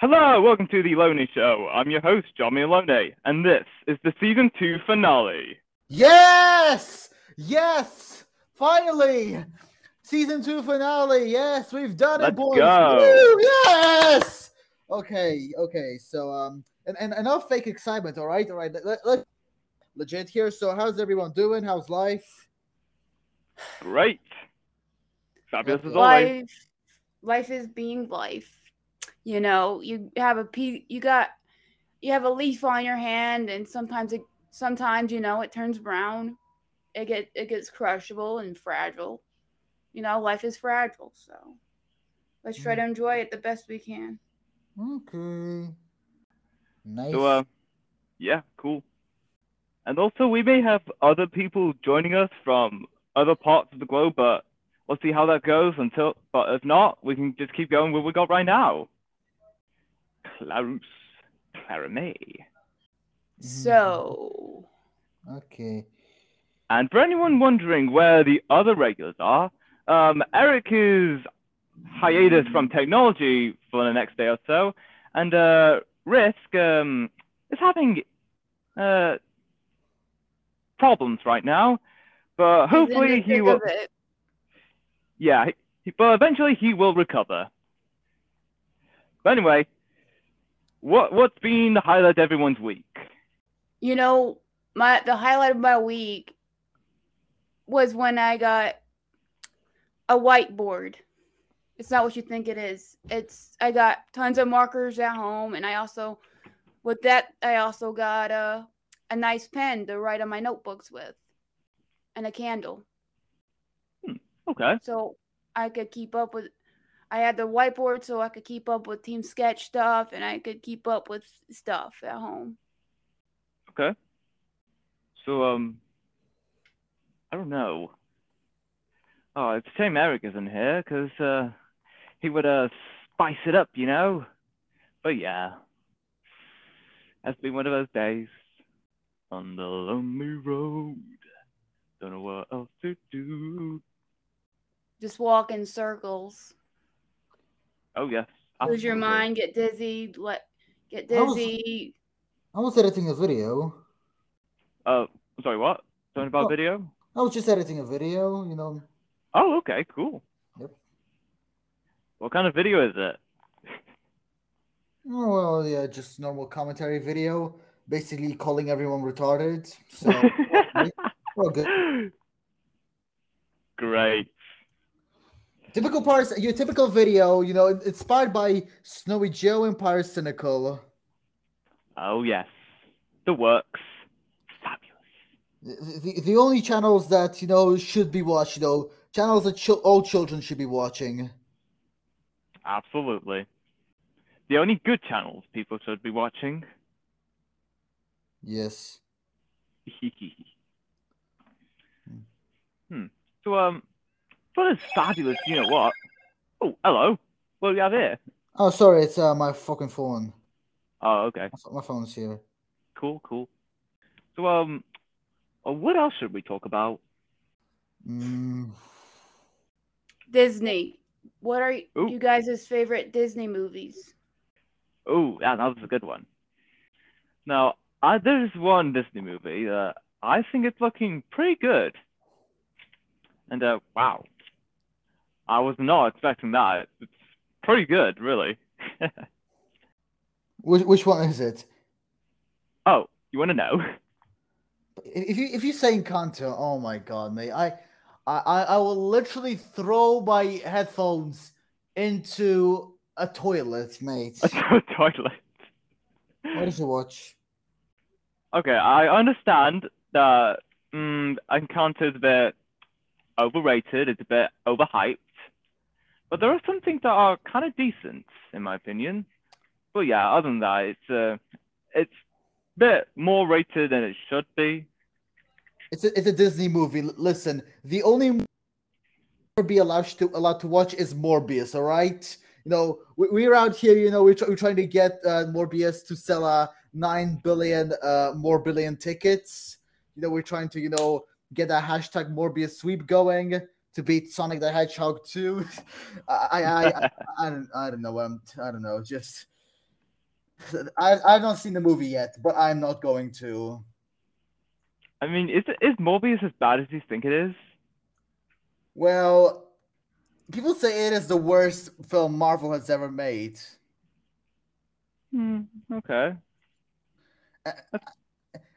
Hello, welcome to the Aloone Show. I'm your host, Johnny Aloone, and this is the season 2 finale. Yes! Yes! Finally! Season 2 finale, yes! We've done it, boys! Go. Woo, yes! Okay, so, and enough fake excitement, alright? Let's legit here. So, how's everyone doing? How's life? Great. Fabulous as always. Life is being life. You know, you have a leaf on your hand, and sometimes you know it turns brown, it gets crushable and fragile. You know, life is fragile, so let's try to enjoy it the best we can. Okay, nice. So, yeah, cool. And also, we may have other people joining us from other parts of the globe, but we'll see how that goes. But if not, we can just keep going with what we got right now. Clarus Clarame. So. Okay. And for anyone wondering where the other regulars are, Eric is hiatus from technology for the next day or so, and Risk is having problems right now, but hopefully he will. Yeah, but eventually he will recover. But anyway. What's been the highlight of everyone's week? You know, the highlight of my week was when I got a whiteboard. It's not what you think it is. I got tons of markers at home, and I also got a nice pen to write on my notebooks with, and a candle. Okay. So I could keep up with. I had the whiteboard so I could keep up with Team Sketch stuff, and I could keep up with stuff at home. Okay. So, I don't know. Oh, it's a shame Eric isn't here, because he would spice it up, you know? But yeah. That's been one of those days. On the lonely road. Don't know what else to do. Just walk in circles. Oh, yes. Absolutely. Lose your mind, get dizzy, I was editing a video. Sorry, what? Something about video? I was just editing a video, you know. Oh, okay, cool. Yep. What kind of video is it? Oh, well, yeah, just normal commentary video. Basically calling everyone retarded. So, well, good. Great. Typical parts, your typical video, you know, inspired by Snowy Joe and Pyrocynical. Oh, yes. The works. Fabulous. The only channels that, you know, should be watched, you know, channels that all children should be watching. Absolutely. The only good channels people should be watching. Yes. So, what is fabulous, you know what? Oh, hello. What do we have here? Oh, sorry, it's my fucking phone. Oh, okay. My phone's here. Cool. So, what else should we talk about? Disney. What are you guys' favorite Disney movies? Oh, yeah, that was a good one. Now, there's one Disney movie that I think it's looking pretty good. And, wow. I was not expecting that. It's pretty good, really. Which one is it? Oh, you want to know? If you say Encanto, oh my god, mate! I will literally throw my headphones into a toilet, mate. A toilet. What did you watch? Okay, I understand that Encanto's a bit overrated. It's a bit overhyped. But there are some things that are kind of decent, in my opinion. But yeah, other than that, it's a bit more rated than it should be. It's a Disney movie. Listen, the only movie I'll be allowed to watch is Morbius, all right? You know, we're out here, you know, we're trying to get Morbius to sell 9 billion Morbillian tickets. You know, we're trying to, you know, get that hashtag Morbius sweep going. To beat Sonic the Hedgehog 2, I don't know. I don't know. Just I've not seen the movie yet, but I'm not going to. I mean, is Morbius as bad as you think it is? Well, people say it is the worst film Marvel has ever made. Okay.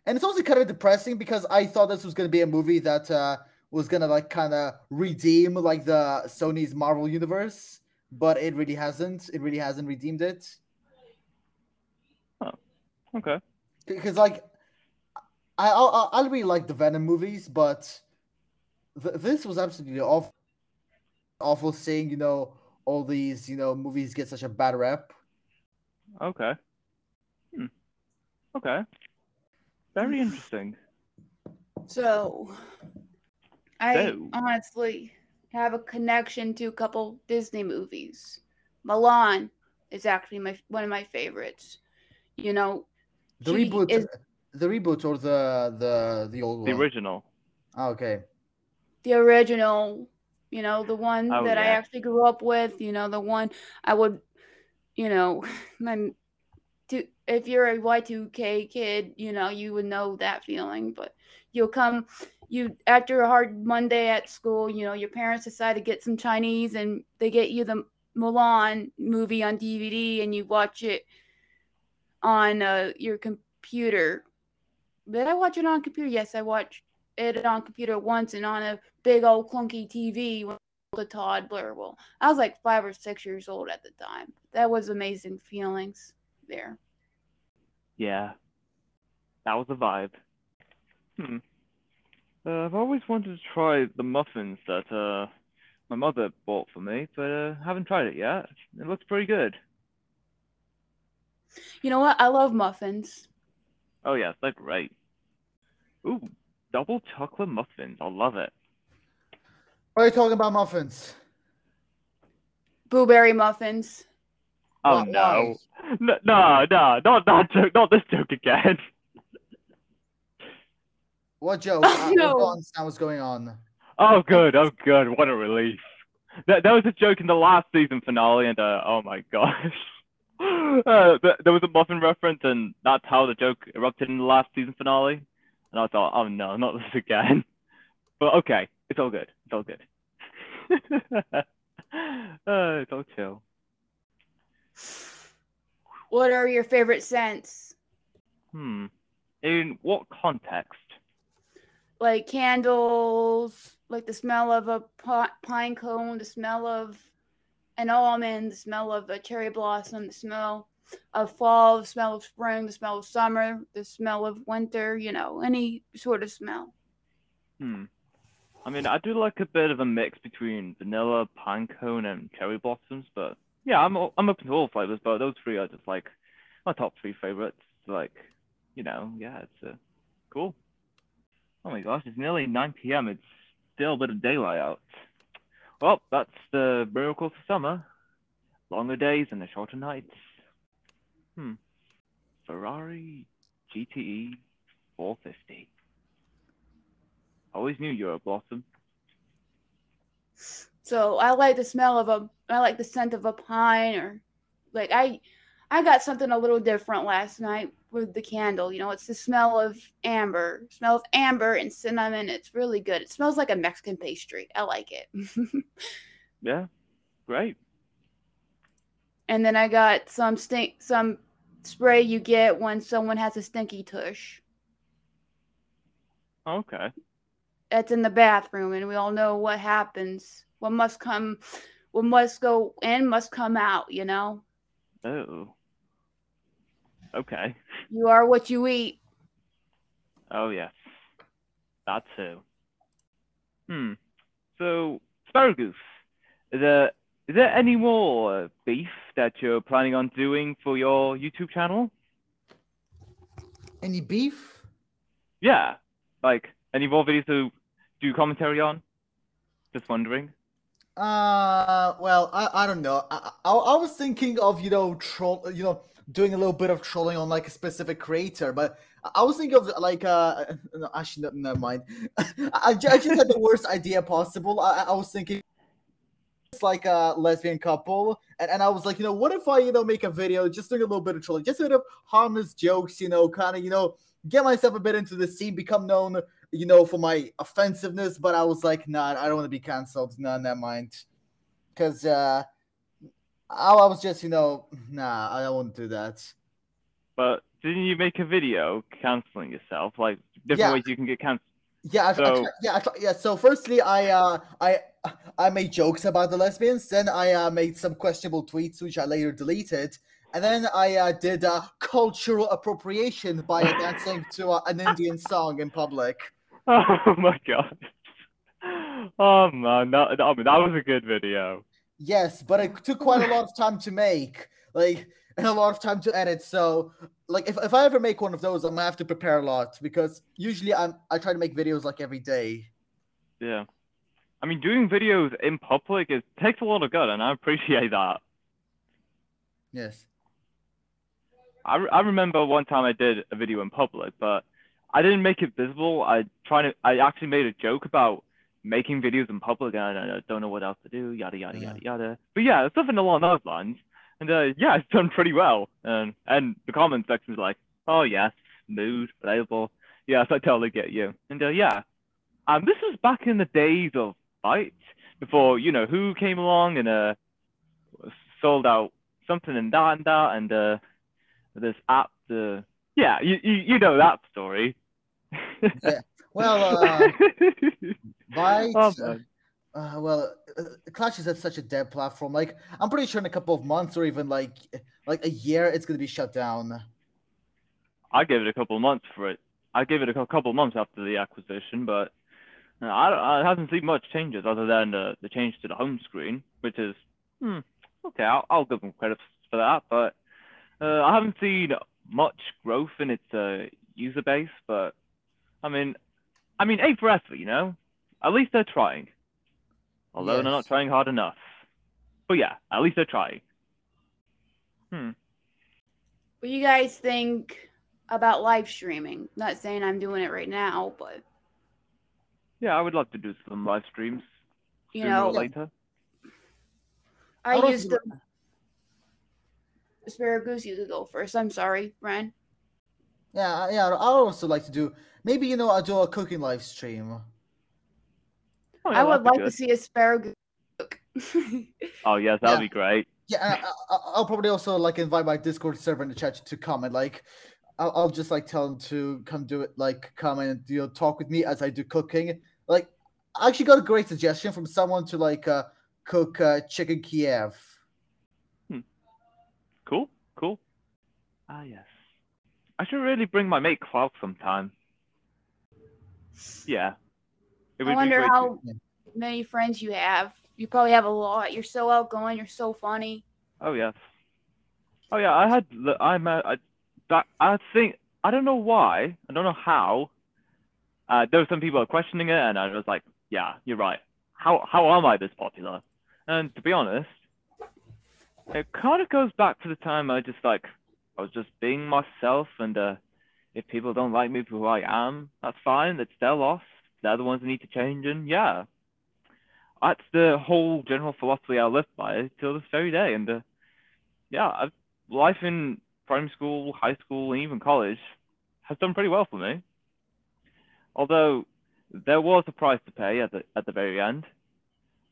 And it's also kind of depressing because I thought this was going to be a movie that was going to like kind of redeem like the Sony's Marvel universe, but it really hasn't. It really hasn't redeemed it. Oh, okay. Because like, I really like the Venom movies, but this was absolutely awful. Seeing all these movies get such a bad rep. Okay. Okay. Very interesting. So, I honestly have a connection to a couple Disney movies. Mulan is actually one of my favorites. You know, the reboot or the old one? The original. Oh, okay. The original, the one that I actually grew up with, the one I would, if you're a Y2K kid, you would know that feeling, but after a hard Monday at school, your parents decide to get some Chinese and they get you the Mulan movie on DVD and you watch it on your computer. Did I watch it on computer? Yes, I watched it on computer once and on a big old clunky TV when the Todd Blair. Well, I was like 5 or 6 years old at the time. That was amazing feelings there. Yeah, that was a vibe. I've always wanted to try the muffins that my mother bought for me, but haven't tried it yet. It looks pretty good. You know what? I love muffins. Oh yeah, they're great. Ooh, double chocolate muffins. I love it. Why are you talking about muffins? Blueberry muffins. Oh, no. No, not this joke again. What joke? What's going on? Oh, good. What a relief. That was a joke in the last season finale, and oh my gosh. There was a muffin reference, and that's how the joke erupted in the last season finale. And I thought, oh no, not this again. But okay, it's all good. It's all good. It's all chill. What are your favorite scents? In what context? Like candles, like the smell of a pine cone, the smell of an almond, the smell of a cherry blossom, the smell of fall, the smell of spring, the smell of summer, the smell of winter, any sort of smell. I mean, I do like a bit of a mix between vanilla, pine cone, and cherry blossoms, but yeah, I'm open to all flavors, but those three are just like my top three favorites. Like, it's cool. Oh my gosh, it's nearly 9 PM. It's still a bit of daylight out. Well, that's the miracle for summer. Longer days and the shorter nights. Ferrari GTE 450. Always knew you were a blossom. So I like the smell of I like the scent of a pine, or like I got something a little different last night with the candle. It's the smell of amber and cinnamon. It's really good. It smells like a Mexican pastry. I like it. Yeah, great. And then I got some spray you get when someone has a stinky tush. Okay. That's in the bathroom, and we all know what happens. What must go in must come out, Oh. Okay. You are what you eat. Oh, yes. That too. So, asparagus. Is there any more beef that you're planning on doing for your YouTube channel? Any beef? Yeah. Like, any more videos to do commentary on? Just wondering. Well, I don't know. I was thinking of doing a little bit of trolling on like a specific creator, but I was thinking of like no, actually never mind. I just had the worst idea possible. I was thinking like a lesbian couple, and I was like, you know, what if I, you know, make a video just doing a little bit of trolling, just a bit of harmless jokes, you know, kind of, you know, get myself a bit into the scene, become known, you know, for my offensiveness. But I was like, nah, I don't want to be canceled. Nah, never mind. Because I was just, you know, nah, I don't want to do that. But didn't you make a video canceling yourself? Like, different ways you can get canceled. Yeah, so... So firstly, I made jokes about the lesbians. Then I made some questionable tweets, which I later deleted. And then I did cultural appropriation by dancing to an Indian song in public. Oh my god! Oh man, that was a good video. Yes, but it took quite a lot of time to make, like, and a lot of time to edit. So, like, if I ever make one of those, I'm gonna have to prepare a lot, because usually I try to make videos like every day. Yeah, I mean, doing videos in public takes a lot of gut, and I appreciate that. Yes. I remember one time I did a video in public, but I didn't make it visible. I actually made a joke about making videos in public, and I don't know what else to do, yada, yada, yada. But yeah, it's something along those lines. And yeah, it's done pretty well. And the comment section was like, oh yes, mood, available. Yes, I totally get you. And yeah, this was back in the days of Byte, before, you know, who came along and sold out something and that. This app, yeah, you know that story. Yeah. Well, Byte, Clash is at such a dead platform. Like, I'm pretty sure in a couple of months or even like a year, it's gonna be shut down. I gave it a couple of months for it. I gave it a couple of months after the acquisition, but I haven't seen much changes other than the change to the home screen, which is okay. I'll give them credit for that, but. I haven't seen much growth in its user base, but I mean, A for effort, you know. At least they're trying, although they're not trying hard enough. But yeah, at least they're trying. What do you guys think about live streaming? Not saying I'm doing it right now, but yeah, I would love to do some live streams. You know, later. I used to. Asparagus, you to go first. I'm sorry, Brian. Yeah. I also like to do. Maybe, you know, I'll do a cooking live stream. Oh, yeah, I would like to see asparagus cook. Oh yes, that'd be great. Yeah, I'll probably also like invite my Discord server in the chat to come and like, I'll just like tell them to come do it, like come and, you know, talk with me as I do cooking. Like, I actually got a great suggestion from someone to like cook Chicken Kiev. Cool. Ah, yes. I should really bring my mate Cloud sometime. Yeah. I wonder how many friends you have. You probably have a lot. You're so outgoing. You're so funny. Oh, yeah. Oh, yeah. I think, I don't know why. I don't know how. There were some people who were questioning it, and I was like, yeah, you're right. How am I this popular? And to be honest, it kind of goes back to the time I was just being myself, and if people don't like me for who I am, that's fine. It's their loss. They're the ones that need to change, and yeah, that's the whole general philosophy I live by till this very day. And yeah, life in primary school, high school, and even college has done pretty well for me. Although there was a price to pay at the very end.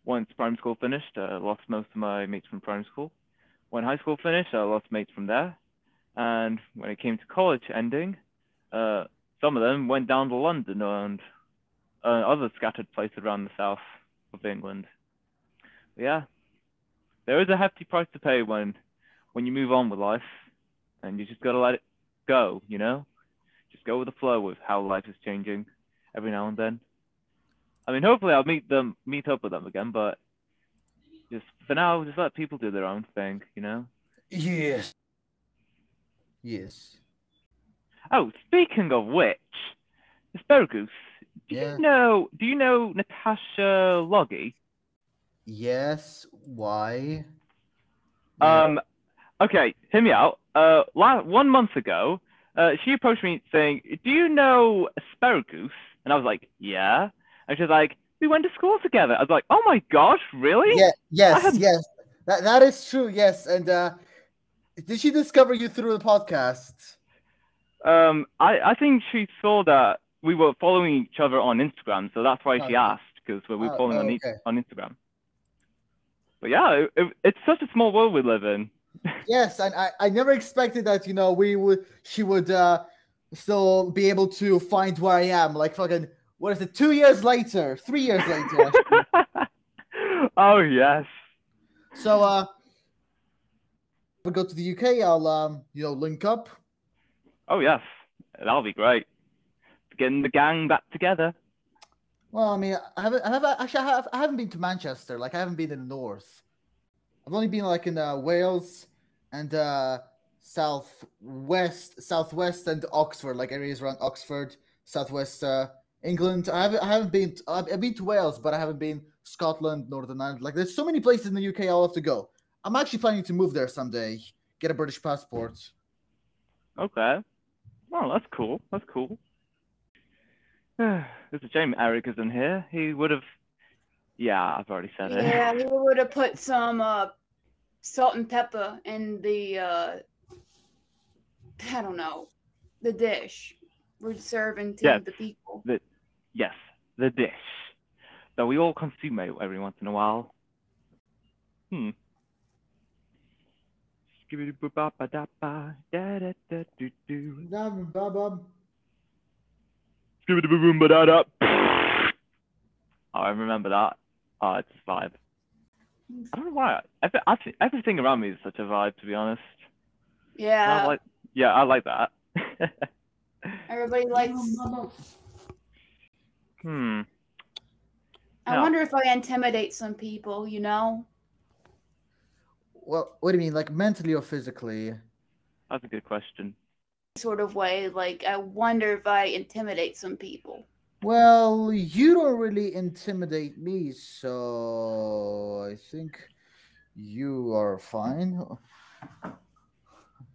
Once primary school finished, I lost most of my mates from primary school. When high school finished, I lost mates from there. And when it came to college ending, some of them went down to London and other scattered places around the south of England. But yeah, there is a hefty price to pay when you move on with life, and you just gotta let it go, you know? Just go with the flow with how life is changing every now and then. I mean, hopefully I'll meet up with them again, but just for now, just let people do their own thing, you know? Yes. Oh, speaking of which, asparagus. Do you know Natasha Logie? Yes. Why? Okay, hear me out. 1 month ago, she approached me saying, "Do you know asparagus?" And I was like, "Yeah." And she's like, we went to school together. I was like, oh my gosh, really? Yeah, yes. That is true, yes. And did she discover you through the podcast? I think she saw that we were following each other on Instagram, so that's why she asked, because we were following on Instagram. But yeah, it's such a small world we live in. Yes, and I never expected that, you know, she would still be able to find where I am, like fucking, what is it, 3 years later. Oh, yes. So, if we go to the UK, I'll, link up. Oh, yes. That'll be great. Getting the gang back together. Well, I mean, I haven't been to Manchester. Like, I haven't been in the north. I've only been, like, in Wales and southwest and Oxford, like areas around Oxford, southwest England. I've been to Wales, but I haven't been Scotland, Northern Ireland. Like, there's so many places in the UK I'll have to go. I'm actually planning to move there someday, get a British passport. Okay. Well, that's cool. That's cool. It's a shame Eric isn't here. He would have... Yeah, I've already said it. Yeah, he would have put some salt and pepper in the... I don't know. The dish. We're serving to the people. The dish. That we all consume every once in a while. I remember that. Oh, it's a vibe. I don't know why. Everything around me is such a vibe, to be honest. Yeah. I like that. Everybody likes... I wonder if I intimidate some people, you know? Well, what do you mean? Like, mentally or physically? That's a good question. Sort of way, like, I wonder if I intimidate some people. Well, you don't really intimidate me, so I think you are fine.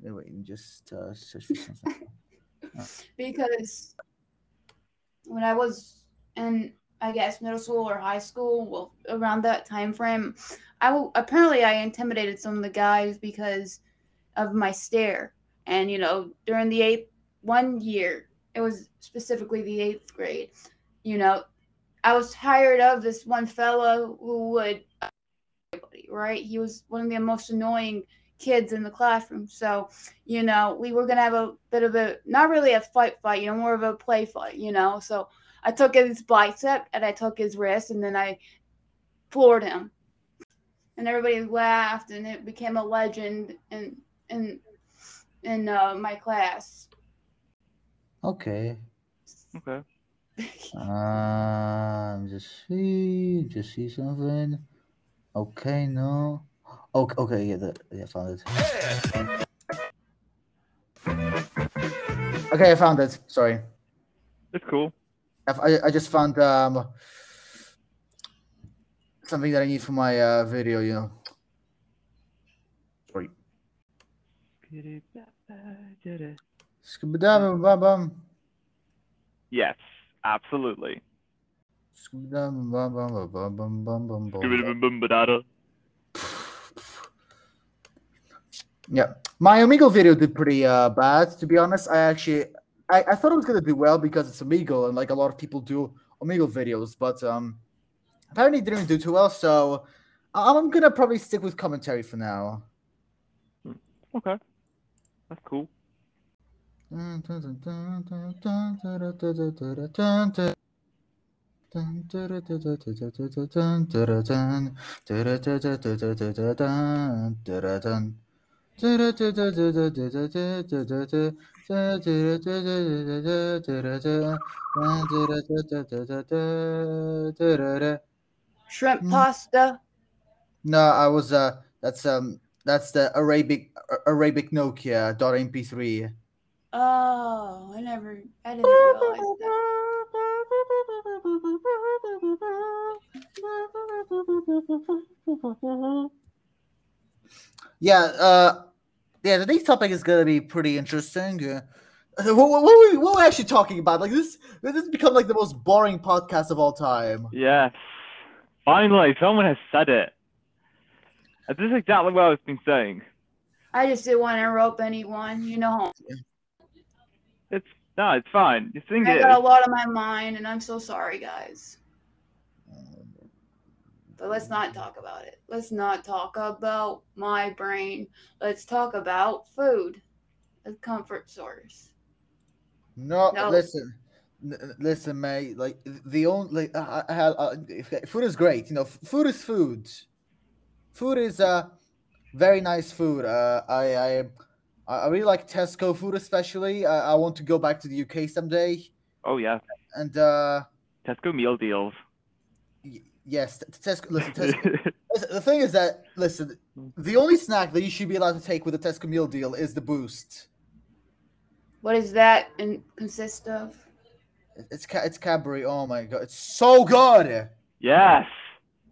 Wait, just search for something. Because when I was in, I guess, middle school or high school, well, around that time frame, apparently I intimidated some of the guys because of my stare. And, you know, during the 1 year, it was specifically the 8th grade, you know, I was tired of this one fella who would, right? He was one of the most annoying kids in the classroom. So, you know, we were going to have a bit of a, not really a fight, you know, more of a play fight, you know? So I took his bicep and I took his wrist and then I floored him. And everybody laughed and it became a legend in my class. Okay. Just see something. Okay, no. Okay, yeah, found it. Okay, I found it. Sorry. It's cool. I just found something that I need for my video, you know. Sorry. Yes, absolutely. Yeah, my Omegle video did pretty bad, to be honest. I thought it was gonna do well because it's Omegle and like a lot of people do Omegle videos, but apparently it didn't do too well. So I'm gonna probably stick with commentary for now. Okay, that's cool. Shrimp pasta. No, I was that's the Arabic Nokia.mp3. Oh, I didn't realize that. Yeah, today's topic is going to be pretty interesting. What were we actually talking about? Like this has become like the most boring podcast of all time. Yeah. Finally, someone has said it. This is exactly what I've been saying. I just didn't want to rope anyone, you know. It's fine. The thing is, I got a lot on my mind, and I'm so sorry, guys. But let's not talk about it. Let's not talk about my brain. Let's talk about food, a comfort source. No. Listen, mate. Like the only, food is great. You know, food is food. Food is very nice food. I really like Tesco food, especially. I want to go back to the UK someday. Oh yeah. And Tesco meal deals. Yes, Tesco. Listen, Tesco. The thing is that the only snack that you should be allowed to take with a Tesco meal deal is the Boost. What does that consist of? It's Cadbury. Oh my god, it's so good. Yes,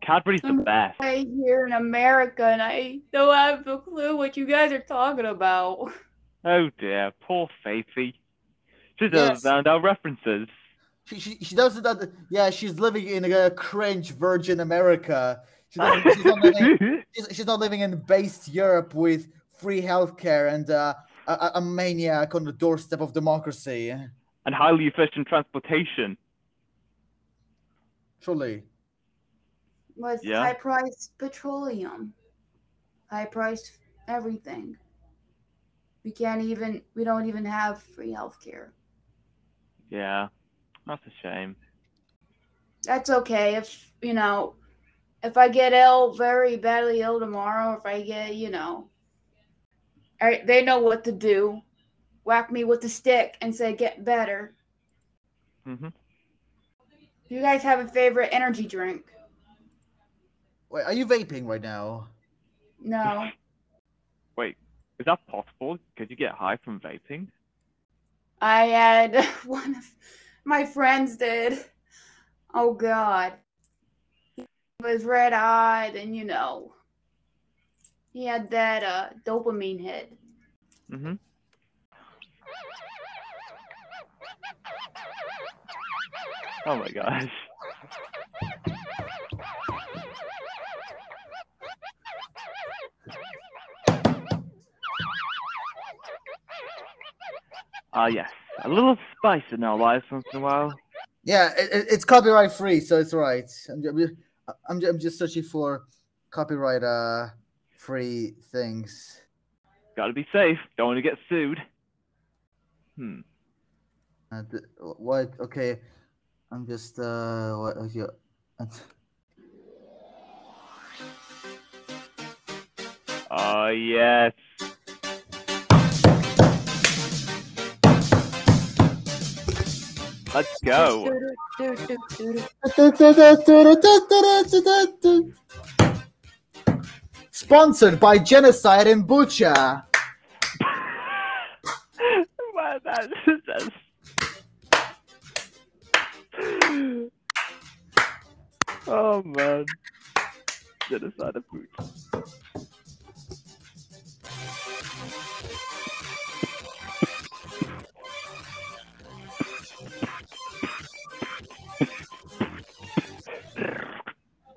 Cadbury's the best. I'm here in America, and I don't have a clue what you guys are talking about. Oh dear, poor Faithy. She doesn't understand our references. She doesn't. Yeah, she's living in a cringe virgin America. She's not living in based Europe with free healthcare and a maniac on the doorstep of democracy. And highly efficient transportation. Surely. With high-priced petroleum. High-priced everything. We don't even have free healthcare. Yeah. That's a shame. That's okay. If I get ill, very badly ill tomorrow, if I get, they know what to do. Whack me with the stick and say, get better. Mm-hmm. Do you guys have a favorite energy drink? Wait, are you vaping right now? No. Wait, is that possible? Could you get high from vaping? I had one of... My friends did. Oh, God. He was red-eyed, and, he had that dopamine hit. Mm-hmm. Oh, my gosh. Ah, yes. A little spice in our lives once in a while. Yeah, it's copyright free, so it's all right. I'm just searching for copyright free things. Got to be safe. Don't want to get sued. What? Okay, I'm just what? Okay. Oh yes. Let's go. Sponsored by Genocide and Butcher. Wow, that's... Oh, man. Genocide and Butcher.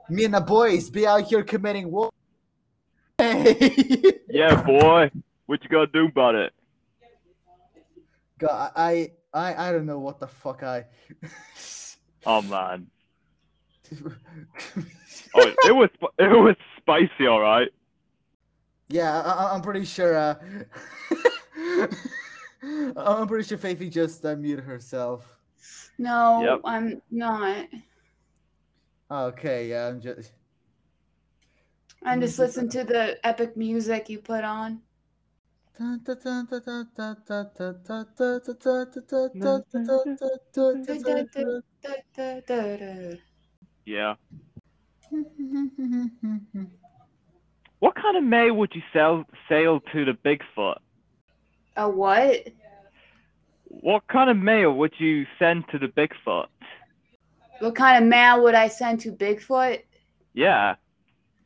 Me and the boys be out here committing war. Hey. Yeah, boy. What you gonna do about it? God, I don't know what the fuck I... Oh, man. Oh, it was spicy, all right? Yeah, I'm pretty sure... I'm pretty sure Faithy just muted herself. No, yep. I'm not. Okay, yeah, I'm just listening to the epic music you put on. Yeah. What kind of May would you sail to the Bigfoot? A what? What kind of mail would you send to the Bigfoot? What kind of mail would I send to Bigfoot? Yeah.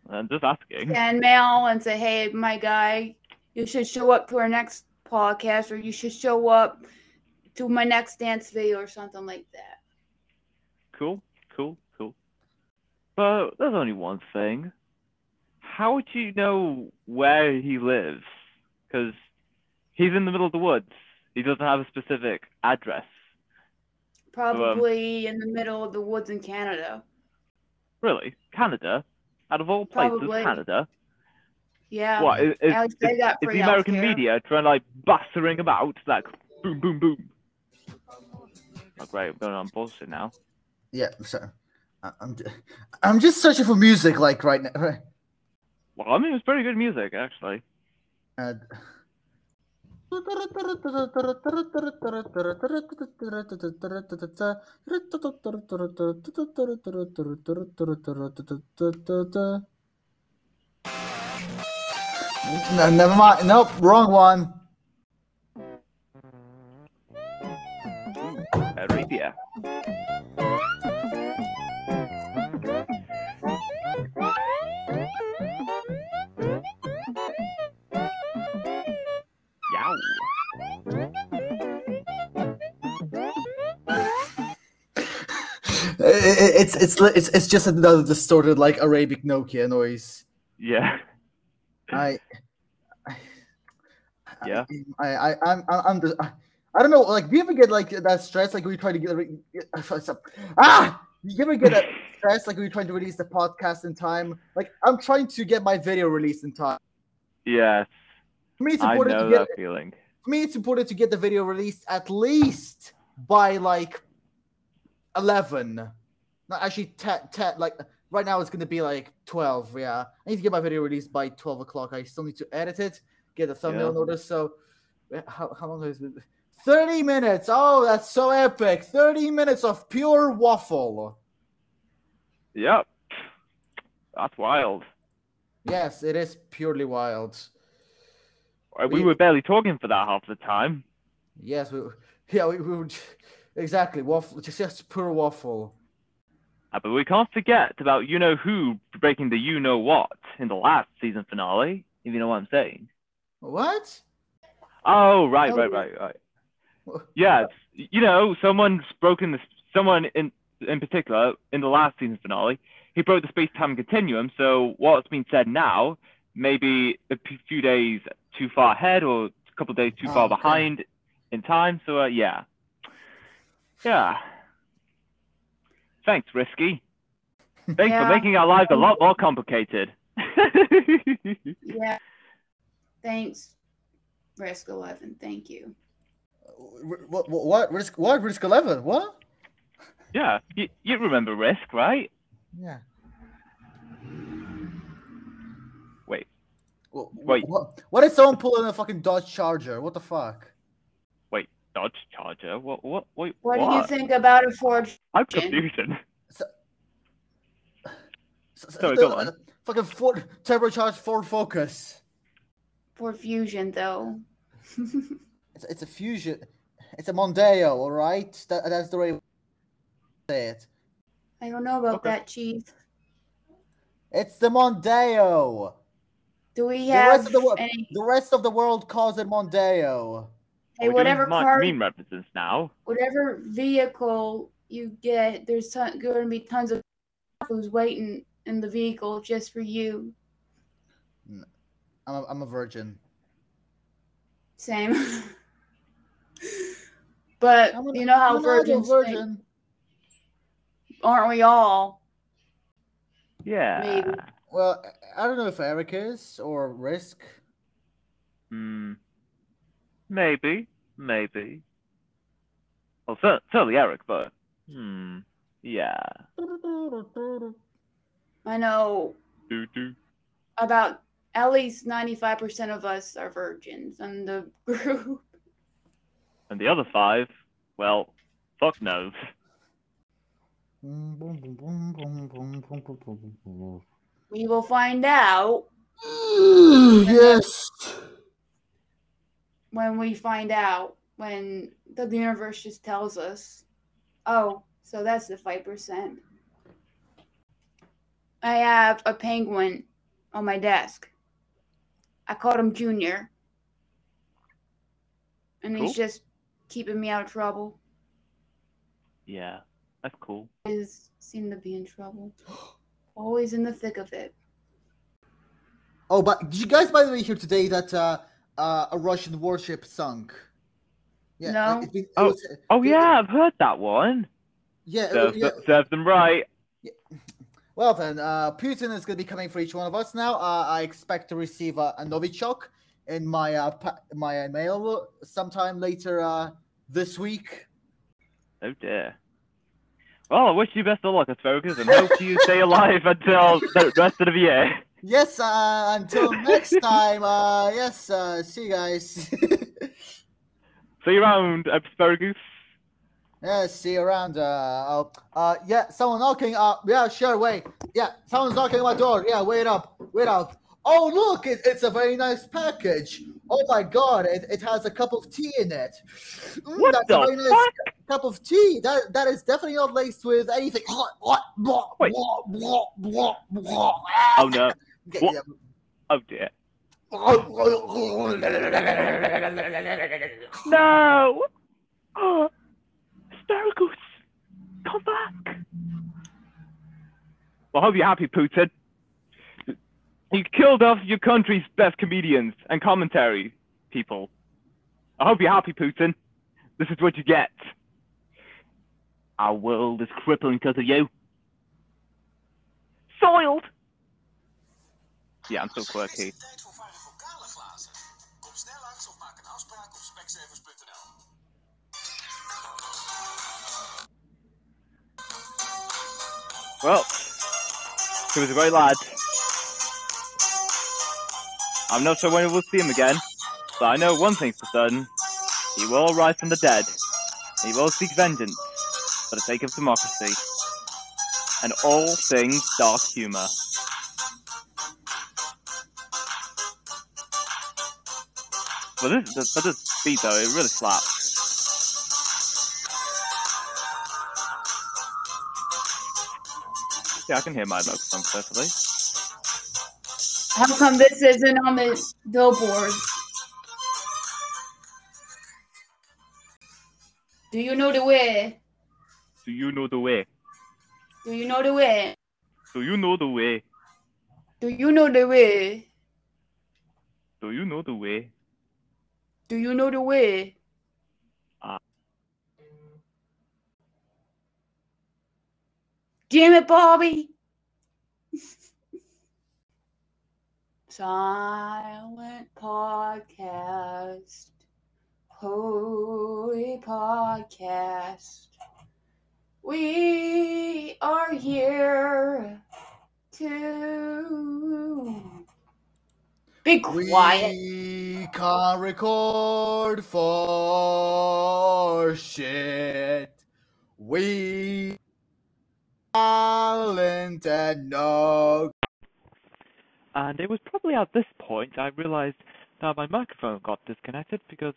I'm just asking. Send mail and say, hey, my guy, you should show up to our next podcast, or you should show up to my next dance video or something like that. Cool. But there's only one thing. How do you know where he lives? Because he's in the middle of the woods. He doesn't have a specific address. Probably so, in the middle of the woods in Canada. Really? Canada? Out of all places, probably. Canada? Yeah. What? It's the American media trying to, like, bastering about, like, boom, boom, boom. Oh, great. We're going on bullshit now. Yeah, sorry. I'm just searching for music, like, right now. Well, I mean, it's pretty good music, actually. No, never mind. Nope, wrong one. Arabia. It's just another distorted, like, Arabic Nokia noise. Yeah. I don't know. Like, do you ever get like that stress? Like, we try to get that stress? Like, we're trying to release the podcast in time. Like, I'm trying to get my video released in time. Yes. For me, it's important feeling. For me, it's important to get the video released at least by like 11. Not actually 10. Like, right now, it's going to be like 12, yeah. I need to get my video released by 12 o'clock. I still need to edit it, get the thumbnail in order. So, how long has it been? 30 minutes. Oh, that's so epic. 30 minutes of pure waffle. Yep. That's wild. Yes, it is purely wild. We were barely talking for that half the time. Yes. We were. Exactly. Waffle. Just pure waffle. But we can't forget about you-know-who breaking the you-know-what in the last season finale, if you know what I'm saying. What? Oh, right. Yeah, someone's broken this. Someone in particular, in the last season finale, he broke the space-time continuum, so what's been said now, maybe a few days too far ahead or a couple of days too far behind in time, so yeah. Yeah. Thanks, Risky. Thanks for making our lives a lot more complicated. Yeah. Thanks, Risk 11. Thank you. What? Risk? What? Risk 11? What? Yeah. You remember Risk, right? Yeah. Wait. Wait. What is someone pulling a fucking Dodge Charger? What the fuck? Dodge Charger? What? Wait, what do you think about a Ford Fusion? I'm confused. Sorry, go on. Fucking Ford turbocharged Ford Focus. Ford Fusion, though. It's a Fusion. It's a Mondeo, all right? That's the way we say it. I don't know about that, Chief. It's the Mondeo. Do we have the rest of the world calls it Mondeo. Hey, whatever car, meme references now. Whatever vehicle you get, there's going to be tons of who's waiting in the vehicle just for you. I'm a virgin. Same. But you know how virgins think. Aren't we all? Yeah. Maybe. Well, I don't know if Eric is or Risk. Maybe. Well, certainly Eric, but... yeah. I know... About at least 95% of us are virgins in the group. And the other 5? Well, fuck knows. We will find out. Yes! When we find out, when the universe just tells us, oh, so that's the 5%. I have a penguin on my desk. I called him Junior. And he's just keeping me out of trouble. Yeah, that's cool. Always seem to be in trouble. Always in the thick of it. Oh, but did you guys, by the way, hear today that a Russian warship sunk? Yeah, no. Yeah, I've heard that one. Yeah, serves them right. Yeah. Well then, Putin is going to be coming for each one of us now. I expect to receive a Novichok in my my mail sometime later this week. Oh dear. Well, I wish you best of luck, Focus, and hope you stay alive until the rest of the year. Yes, until next time. Yes, see you guys. See you around, Asparagus. Yeah, see you around. Yeah, someone knocking. Yeah, sure, wait. Yeah, someone's knocking at my door. Yeah, wait up. Oh, look, it's a very nice package. Oh my God, it has a cup of tea in it. What that's the a very nice fuck? Cup of tea. That is definitely not laced with anything. Wait. Oh no. What? Oh dear. No! Oh, Asparagus! Come back! Well, I hope you're happy, Putin. You killed off your country's best comedians and commentary people. I hope you're happy, Putin. This is what you get. Our world is crippling because of you. Soiled! Yeah, I'm so quirky. Well, he was a great lad. I'm not sure when we'll see him again, but I know one thing for certain. He will rise from the dead, and he will seek vengeance for the sake of democracy, and all things dark humor. But this beat, though, it really slaps. Yeah, I can hear my local song perfectly. How come this isn't on the billboard? Do you know the way? Damn it, Bobby! Silent podcast, holy podcast. We are here to be quiet. We can't record for shit. We. And it was probably at this point I realized that my microphone got disconnected because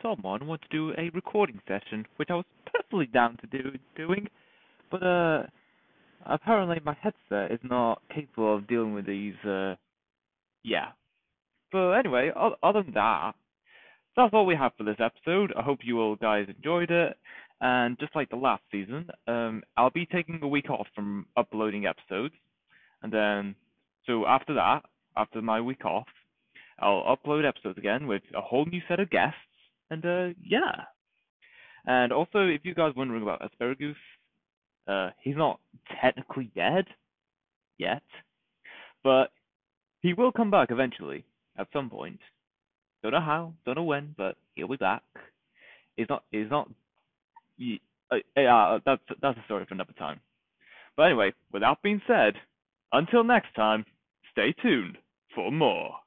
someone wanted to do a recording session, which I was perfectly down to doing, but apparently my headset is not capable of dealing with these. But anyway, other than that, that's all we have for this episode. I hope you all guys enjoyed it. And just like the last season, I'll be taking a week off from uploading episodes. And then, so after that, after my week off, I'll upload episodes again with a whole new set of guests. And yeah. And also, if you guys are wondering about Asparagus, he's not technically dead yet, but he will come back eventually at some point. Don't know how, don't know when, but he'll be back. He's not. Yeah, that's a story for another time. But anyway, with that being said, until next time, stay tuned for more.